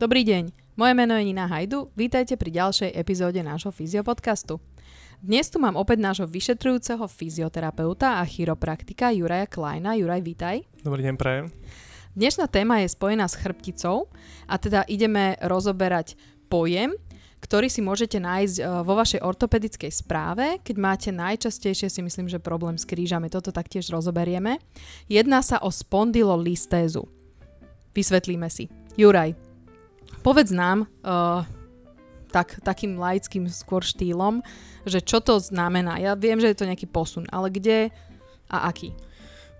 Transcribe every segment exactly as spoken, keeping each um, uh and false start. Dobrý deň, moje meno je Nina Hajdu, vítajte pri ďalšej epizóde nášho fyziopodcastu. Dnes tu mám opäť nášho vyšetrujúceho fyzioterapeuta a chiropraktika Juraja Kleina. Juraj, vítaj. Dobrý deň, prajem. Dnešná téma je spojená s chrbticou a teda ideme rozoberať pojem, ktorý si môžete nájsť vo vašej ortopedickej správe, keď máte najčastejšie, si myslím, že problém s krížami. Toto taktiež rozoberieme. Jedná sa o spondylolistézu. Vysvetlíme si. Juraj, povedz nám uh, tak, takým laickým skôr štýlom, že čo to znamená. Ja viem, že je to nejaký posun, ale kde a aký?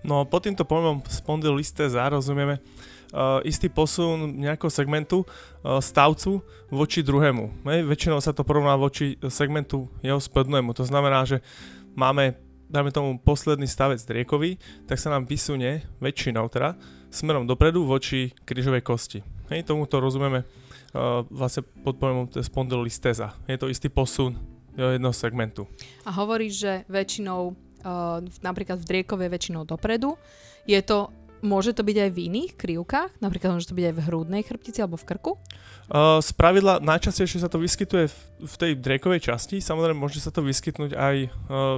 No, pod týmto pojmom spondylolistéza rozumieme uh, istý posun nejakého segmentu uh, stavcu voči druhému. Ne? Väčšinou sa to porovná voči segmentu jeho spodnému. To znamená, že máme, dáme tomu, posledný stavec driekový, tak sa nám vysunie väčšinou teda smerom dopredu voči krížovej kosti. Hej, tomuto rozumieme uh, vlastne pod pojmom spondylolistéza. Je to istý posun jedného segmentu. A hovoríš, že väčšinou, uh, napríklad v driekovej väčšinou dopredu, je to, môže to byť aj v iných krivkách? Napríklad môže to byť aj v hrudnej chrbtici alebo v krku? Uh, Spravidla najčastejšie sa to vyskytuje v, v tej driekovej časti. Samozrejme, môže sa to vyskytnúť aj uh,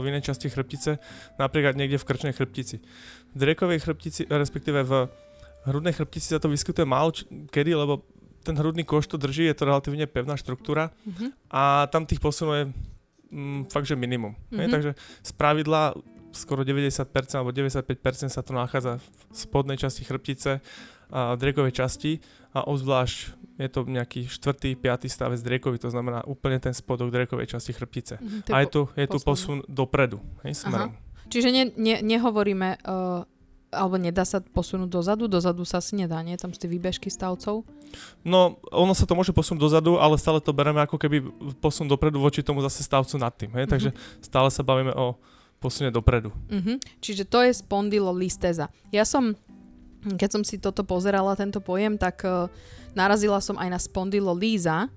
v inej časti chrbtice, napríklad niekde v krčnej chrbtici. V driekovej chrbtici, respektíve v hrudnej chrbtici sa to vyskytuje málo č- kedy, lebo ten hrudný koš to drží, je to relatívne pevná štruktúra mm-hmm. a tam tých posunov je mm, fakt, že minimum. Mm-hmm. Takže spravidla skoro deväťdesiat percent alebo deväťdesiatpäť percent sa to nachádza v spodnej časti chrbtice a v driekovej časti a obzvlášť je to nejaký štvrtý, piatý stavec driekový, to znamená úplne ten spodok driekovej časti chrbtice. Mm-hmm. A je tu, je tu posun dopredu, hej, smerom. Aha. Čiže ne, ne, nehovoríme... Uh... alebo nedá sa posunúť dozadu? Dozadu sa asi nedá, nie? Tam sú tie výbežky stavcov? No, ono sa to môže posunúť dozadu, ale stále to bereme ako keby posun dopredu voči tomu zase stavcu nad tým. Hej? Mm-hmm. Takže stále sa bavíme o posune dopredu. Mm-hmm. Čiže to je spondylolistéza. Ja som, keď som si toto pozerala, tento pojem, tak uh, narazila som aj na spondylolýza.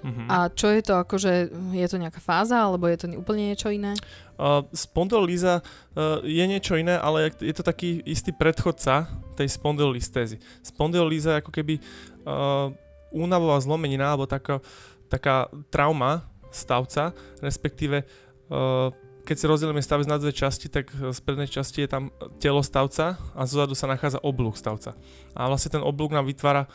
Mm-hmm. A čo je to? Akože, je to nejaká fáza, alebo je to úplne niečo iné? Uh, spondylolýza uh, je niečo iné, ale je to taký istý predchodca tej spondylolistézy. Spondylolýza je ako keby uh, únavová zlomenina alebo taká, taká trauma stavca, respektíve uh, keď si rozdelíme stavec na dve časti, tak z prednej časti je tam telo stavca a zozadu sa nachádza oblúk stavca. A vlastne ten oblúk nám vytvára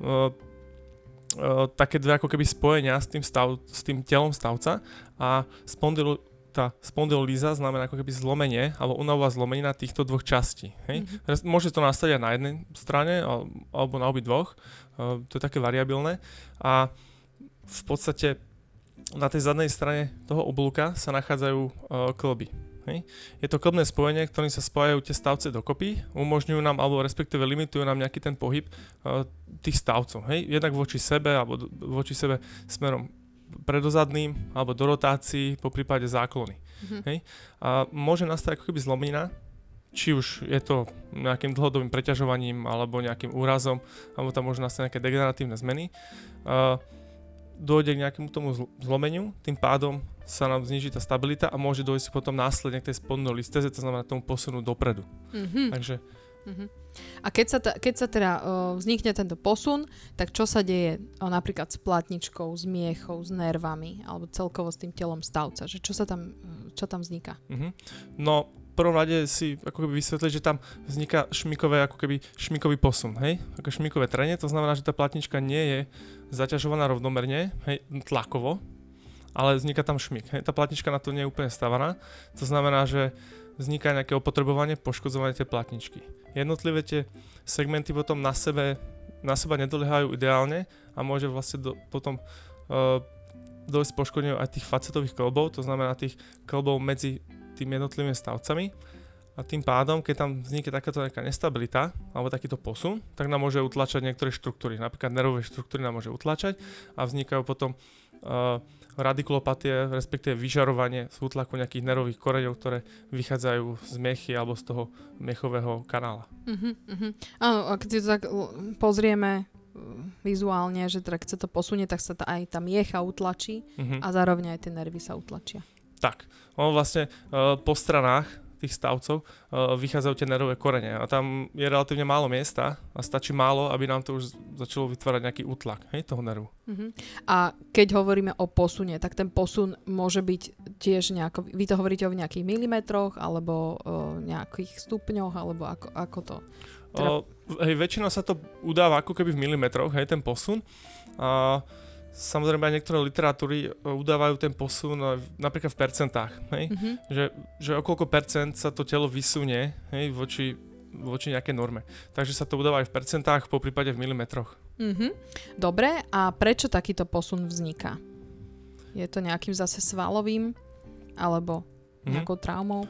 uh, uh, také dve ako keby spojenia s tým, stav, s tým telom stavca a spondylo tá spondylolýza znamená ako keby zlomenie alebo únavová zlomenina týchto dvoch častí. Hej? Mm-hmm. Môže to nastať aj na jednej strane alebo na obi dvoch. Uh, to je také variabilné. A v podstate na tej zadnej strane toho oblúka sa nachádzajú uh, klby. Hej? Je to klbné spojenie, ktorým sa spájajú tie stavce dokopy, umožňujú nám alebo respektíve limitujú nám nejaký ten pohyb uh, tých stavcov. Hej? Jednak voči sebe alebo do, voči sebe smerom predozadným alebo do rotácií, po prípade záklony. Mm-hmm. Hej? A môže nastať ako keby zlomina, či už je to nejakým dlhodobým preťažovaním alebo nejakým úrazom, alebo tam môžu nastať nejaké degeneratívne zmeny. A dôjde k nejakému tomu zlomeniu, tým pádom sa nám zniží tá stabilita a môže dôjsť potom následne k tej spondylolistéze, to znamená tomu posunu dopredu. Mm-hmm. Takže Uh-huh. A keď sa, ta, keď sa teda uh, vznikne tento posun, tak čo sa deje uh, napríklad s platničkou, s miechou, s nervami alebo celkovo s tým telom stavca? Že čo sa tam, uh, čo tam vzniká? Uh-huh. No, v prvom rade si ako keby vysvetliť, že tam vzniká šmikové, ako keby šmikový posun, hej? Ako šmikové trenie, to znamená, že tá platnička nie je zaťažovaná rovnomerne, hej, tlakovo, ale vzniká tam šmik. Hej? Tá platnička na to nie je úplne stavaná, to znamená, že vzniká nejaké opotrebovanie, poškodzovanie tej platničky. Jednotlivé tie segmenty potom na, sebe, na seba nedoliehajú ideálne a môže vlastne do, potom uh, dojsť poškodeniu aj tých facetových klbov, to znamená tých klbov medzi tým jednotlivými stavcami a tým pádom, keď tam vznikne takáto nejaká nestabilita alebo takýto posun, tak nám môže utlačať niektoré štruktúry, napríklad nervové štruktúry nám môže utlačať a vznikajú potom Uh, radikulopatie, respektíve vyžarovanie z útlaku nejakých nervových koreňov, ktoré vychádzajú z miechy alebo z toho miechového kanála. Uh-huh, uh-huh. Áno, a keď si to tak pozrieme vizuálne, že teda keď sa to posunie, tak sa tá, aj tá miecha utlačí uh-huh. a zároveň aj tie nervy sa utlačia. Tak, ono vlastne uh, po stranách tých stavcov vychádzajú tie nervové korene a tam je relatívne málo miesta a stačí málo, aby nám to už začalo vytvárať nejaký útlak, hej, toho nervu. Uh-huh. A keď hovoríme o posune, tak ten posun môže byť tiež nejako, vy to hovoríte o nejakých milimetroch alebo o nejakých stupňoch, alebo ako, ako to? Teda... O, hej, väčšinou sa to udáva ako keby v milimetroch, hej, ten posun. A samozrejme aj niektoré literatúry udávajú ten posun napríklad v percentách, hej? Mm-hmm. Že, že o koľko percent sa to telo vysunie, hej, voči, voči nejakej norme. Takže sa to udáva aj v percentách, poprípade v milimetroch. Mm-hmm. Dobre, a prečo takýto posun vzniká? Je to nejakým zase svalovým alebo nejakou traumou?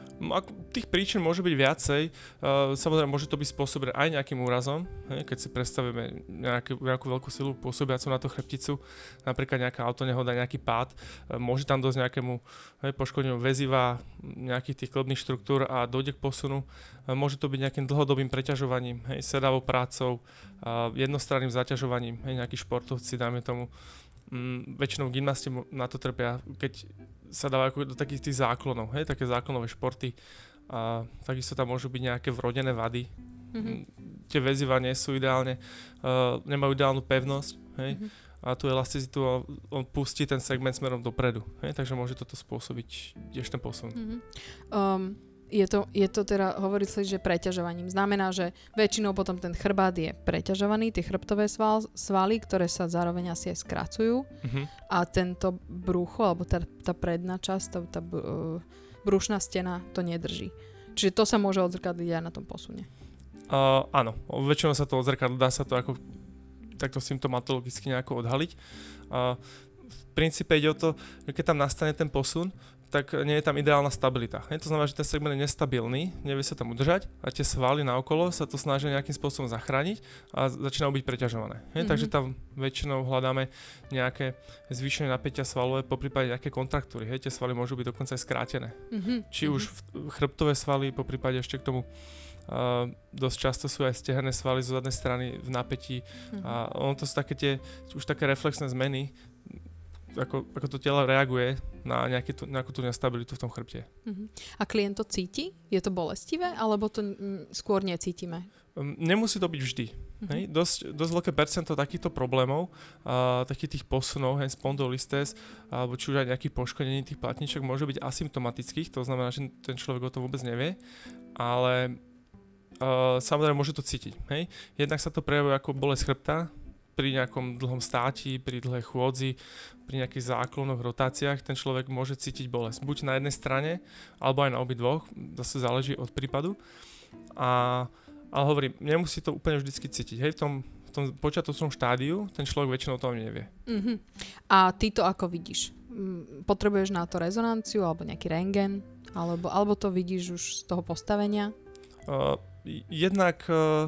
Tých príčin môže byť viacej. Samozrejme, môže to byť spôsobené aj nejakým úrazom. Keď si predstavíme nejakú, nejakú veľkú silu pôsobiacu na tú chrbticu, napríklad nejaká autonehoda, nejaký pád, môže tam dosť nejakému poškodeniu väziva, nejakých tých kĺbnych štruktúr a dojde k posunu. Môže to byť nejakým dlhodobým preťažovaním, sedavou prácou, jednostranným zaťažovaním, nejakí športovci, dáme tomu. Mm, väčšinou gymnasti na to trpia, keď sa dávajú do takých tých záklonov, hej, také záklonové športy a takisto tam môžu byť nejaké vrodené vady. Mm-hmm. Tie väzivá nie sú ideálne, uh, nemajú ideálnu pevnosť, hej, mm-hmm. a tú elasticitu on, on pustí ten segment smerom dopredu, hej, takže môže toto spôsobiť tiež ten posun. Mm-hmm. Um, je, to, je to teda, hovorí sa, že preťažovaním. Znamená, že väčšinou potom ten chrbát je preťažovaný, tie chrbtové sval, svaly, ktoré sa zároveň asi aj skracujú. Mm-hmm. A tento brucho, alebo tá, tá predná časť, tá, tá brušná stena to nedrží. Čiže to sa môže odzrkadliť aj na tom posune. Uh, áno, väčšinou sa to odzrkadlí, dá sa to ako takto symptomatologicky nejako odhaliť. Uh, v princípe ide o to, že keď tam nastane ten posun, tak nie je tam ideálna stabilita. Je to znamená, že ten segment je nestabilný, nevie sa tam udržať a tie svaly naokolo sa to snažia nejakým spôsobom zachrániť a začínajú byť preťažované. Mm-hmm. Takže tam väčšinou hľadáme nejaké zvýšené napätia svalové, poprípade nejaké kontraktúry. Hej. Tie svaly môžu byť dokonca aj skrátené. Mm-hmm. Či už v chrbtové svaly, poprípade ešte k tomu Uh, dosť často sú aj steherné svaly zo zadnej strany v napätí. Mm-hmm. A ono to sú také tie, už také reflexné zmeny, ako, ako to telo reaguje na nejaké tu, nejakú tú nestabilitu v tom chrbte. Mm-hmm. A klient to cíti? Je to bolestivé? Alebo to m- skôr necítime? Um, nemusí to byť vždy. Mm-hmm. Hej? Dosť, dosť veľké percento takýchto problémov, uh, takých tých posunov, hej, spondylolistéz, alebo či už aj nejakých poškodení tých platničok môže byť asymptomatických, to znamená, že ten človek o tom vôbec nevie, ale Uh, samozrejme môže to cítiť, hej. Jednak sa to prejavuje ako bolesť chrbta pri nejakom dlhom státi, pri dlhej chôdzi, pri nejakých záklonoch, rotáciách, ten človek môže cítiť bolesť. Buď na jednej strane, alebo aj na obidvoch, zase záleží od prípadu. A, ale hovorím, nemusí to úplne vždycky cítiť, hej, v tom, v tom počiatočnom štádiu ten človek väčšinou to ani nevie. Mm-hmm. A ty to ako vidíš? Potrebuješ na to rezonanciu, alebo nejaký rentgen, alebo, alebo to vidíš už z toho postavenia? Uh, Jednak, uh,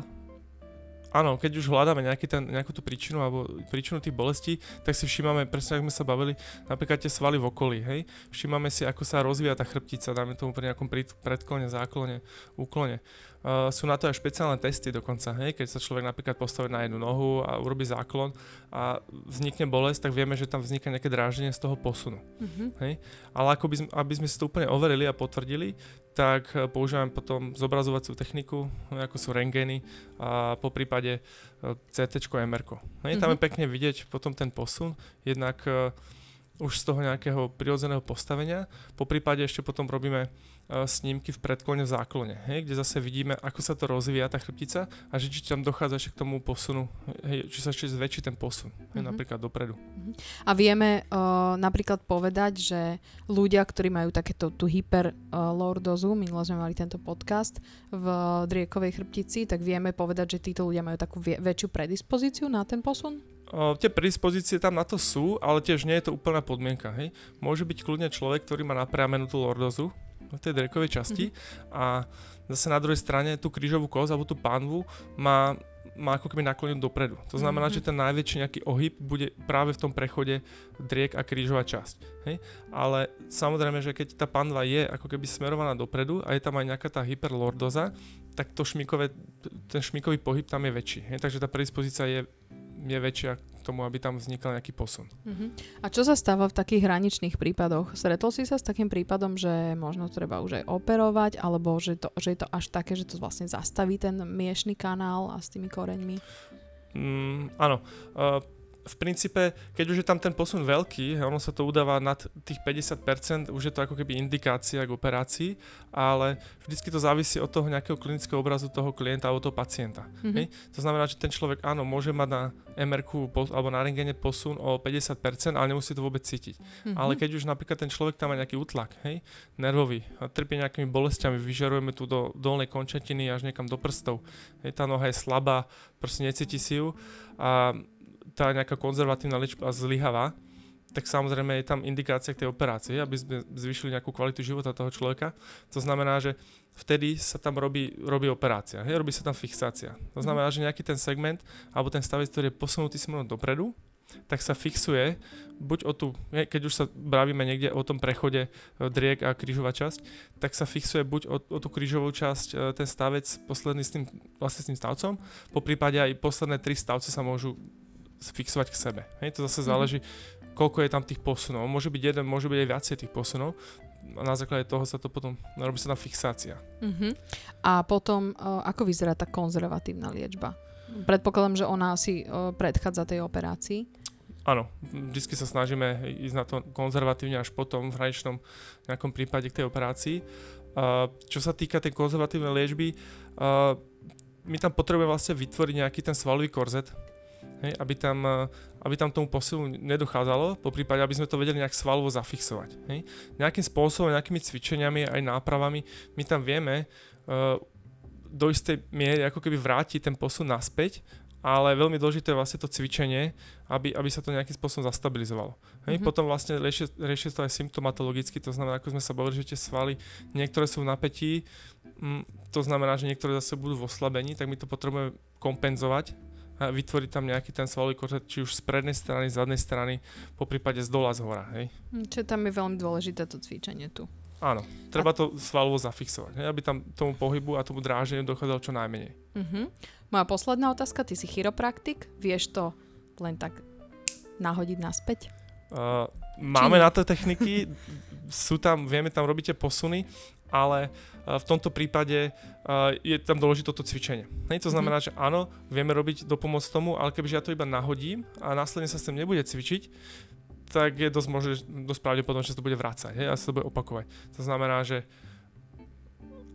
áno, keď už hľadáme nejaký ten, nejakú tú príčinu alebo príčinu tých bolestí, tak si všímame, presne ako sme sa bavili, napríklad tie svaly v okolí, hej. Všímame si, ako sa rozvíja tá chrbtica, dáme tomu pri nejakom predklone, záklone, úklone. Uh, sú na to aj špeciálne testy dokonca, hej. Keď sa človek napríklad postaví na jednu nohu a urobí záklon a vznikne bolesť, tak vieme, že tam vzniká nejaké dráždenie z toho posunu. Mm-hmm. Hej. Ale ako by, aby sme si to úplne overili a potvrdili, tak používam potom zobrazovaciu techniku, ako sú rentgeny a po prípade cé téčko a em erko. Hej, tam mm-hmm. je pekne vidieť potom ten posun, jednak uh, už z toho nejakého prirodzeného postavenia, po prípade ešte potom robíme uh, snímky v predklone, v záklone, hej, kde zase vidíme, ako sa to rozvíja tá chrbtica a že či tam dochádza ešte k tomu posunu, hej, či sa ešte zväčší ten posun, hej, mm-hmm. napríklad dopredu. Mm-hmm. A vieme uh, napríklad povedať, že ľudia, ktorí majú takéto tú hyperlordozu, uh, minule sme mali tento podcast v uh, driekovej chrbtici, tak vieme povedať, že títo ľudia majú takú vie- väčšiu predispozíciu na ten posun? Uh, tie predispozície tam na to sú, ale tiež nie je to úplná podmienka, hej. Môže byť kľudne človek, ktorý má napriamenú tú lordozu v tej drekovej časti mm-hmm. a zase na druhej strane tú krížovú kosť alebo tú pánvu má, má ako keby naklonenú dopredu. To znamená, mm-hmm. že ten najväčší nejaký ohyb bude práve v tom prechode driek a krížová časť, hej. Ale samozrejme, že keď tá pánva je ako keby smerovaná dopredu a je tam aj nejaká tá hyperlordoza, tak to šmikové, ten šmikový pohyb tam je väčší, hej. Takže tá predispozícia je je väčšia tomu, aby tam vznikal nejaký posun. Uh-huh. A čo sa stáva v takých hraničných prípadoch? Stretol si sa s takým prípadom, že možno treba už aj operovať, alebo že, to, že je to až také, že to vlastne zastaví ten miešny kanál a s tými koreňmi? Mm, áno. Uh, v princípe, keď už je tam ten posun veľký, ono sa to udáva nad tých päťdesiat percent, už je to ako keby indikácia k operácii, ale vždycky to závisí od toho nejakého klinického obrazu toho klienta alebo toho pacienta. Mm-hmm. To znamená, že ten človek áno, môže mať na em er ku alebo na rentgene posun o päťdesiat percent, ale nemusí to vôbec cítiť. Mm-hmm. Ale keď už napríklad ten človek tam má nejaký útlak, hej, nervový, trpí nejakými bolestiami, vyžarujeme tu do dolnej končetiny až niekam do prstov, hej, tá noha je slabá, proste necíti si ju a tá nejaká konzervatívna liečba zlyháva, tak samozrejme je tam indikácia k tej operácii, aby sme zvýšili nejakú kvalitu života toho človeka. To znamená, že vtedy sa tam robí, robí operácia, hej? Robí sa tam fixácia. To znamená, že nejaký ten segment alebo ten stavec, ktorý je posunutý smerom dopredu, tak sa fixuje, buď o tú, keď už sa bavíme niekde o tom prechode driek a krížová časť, tak sa fixuje buď o, o tú krížovú časť ten stavec posledný s tým, vlastne s tým stavcom, poprípade aj posledné tri stavce sa môžu fixovať k sebe. Hej, to zase záleží, koľko je tam tých posunov. Môže byť jeden, môže byť aj viacej tých posunov. A na základe toho sa to potom, robí sa tam fixácia. Uh-huh. A potom, ako vyzerá tá konzervatívna liečba? Predpokladám, že ona asi predchádza tej operácii. Áno, vždy sa snažíme ísť na to konzervatívne až potom v hraničnom nejakom prípade k tej operácii. Čo sa týka tej konzervatívnej liečby, my tam potrebujeme vlastne vytvoriť nejaký ten svalový korzet, hej, aby tam, aby tam tomu posilu nedochádzalo, poprípade, aby sme to vedeli nejak svalovo zafixovať. Hej. Nejakým spôsobom, nejakými cvičeniami, aj nápravami, my tam vieme uh, do istej miery ako keby vrátiť ten posun naspäť, ale veľmi dôležité je vlastne to cvičenie, aby, aby sa to nejakým spôsobom zastabilizovalo. Hej, mm-hmm. Potom vlastne riešia to aj symptomatologicky, to znamená, ako sme sa bavili, že tie svaly, niektoré sú v napätí, mm, to znamená, že niektoré zase budú v oslabení, tak my to potrebujeme kompenzovať, a vytvoriť tam nejaký ten svalový korzet, či už z prednej strany, z zadnej strany, po prípade z dola, z hora. Hej. Čiže tam je veľmi dôležité to cvičenie tu. Áno, treba a... to svalovo zafixovať, hej, aby tam tomu pohybu a tomu dráženiu dochádzalo čo najmenej. Uh-huh. Moja posledná otázka, ty si chiropraktik, vieš to len tak nahodiť naspäť? Uh, máme na to techniky, sú tam, vieme tam robiť tie posuny, ale v tomto prípade je tam dôležité toto cvičenie. To znamená, že áno, vieme robiť dopomoc tomu, ale kebyže ja to iba nahodím a následne sa s tým nebude cvičiť, tak je dosť možné, dosť pravdepodobné, že sa to bude vrácať, hej, a sa to bude opakovať. To znamená, že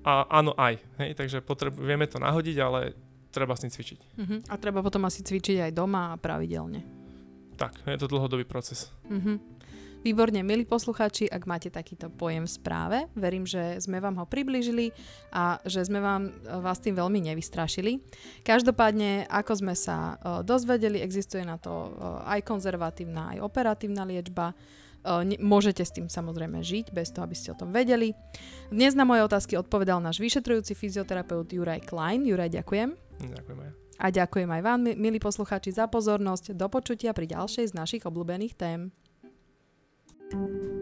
a, áno aj, hej, takže potrebu- vieme to nahodiť, ale treba s tým cvičiť. Uh-huh. A treba potom asi cvičiť aj doma a pravidelne. Tak, je to dlhodobý proces. Uh-huh. Výborne, milí poslucháči, ak máte takýto pojem v správe, verím, že sme vám ho priblížili a že sme vám, vás tým veľmi nevystrašili. Každopádne, ako sme sa uh, dozvedeli, existuje na to uh, aj konzervatívna, aj operatívna liečba. Uh, ne- môžete s tým samozrejme žiť, bez toho, aby ste o tom vedeli. Dnes na moje otázky odpovedal náš vyšetrujúci fyzioterapeut Juraj Klein. Juraj, ďakujem. Ďakujem aj. A ďakujem aj vám, milí poslucháči, za pozornosť. Do počutia pri ďalšej z našich obľúbených tém. Thank you.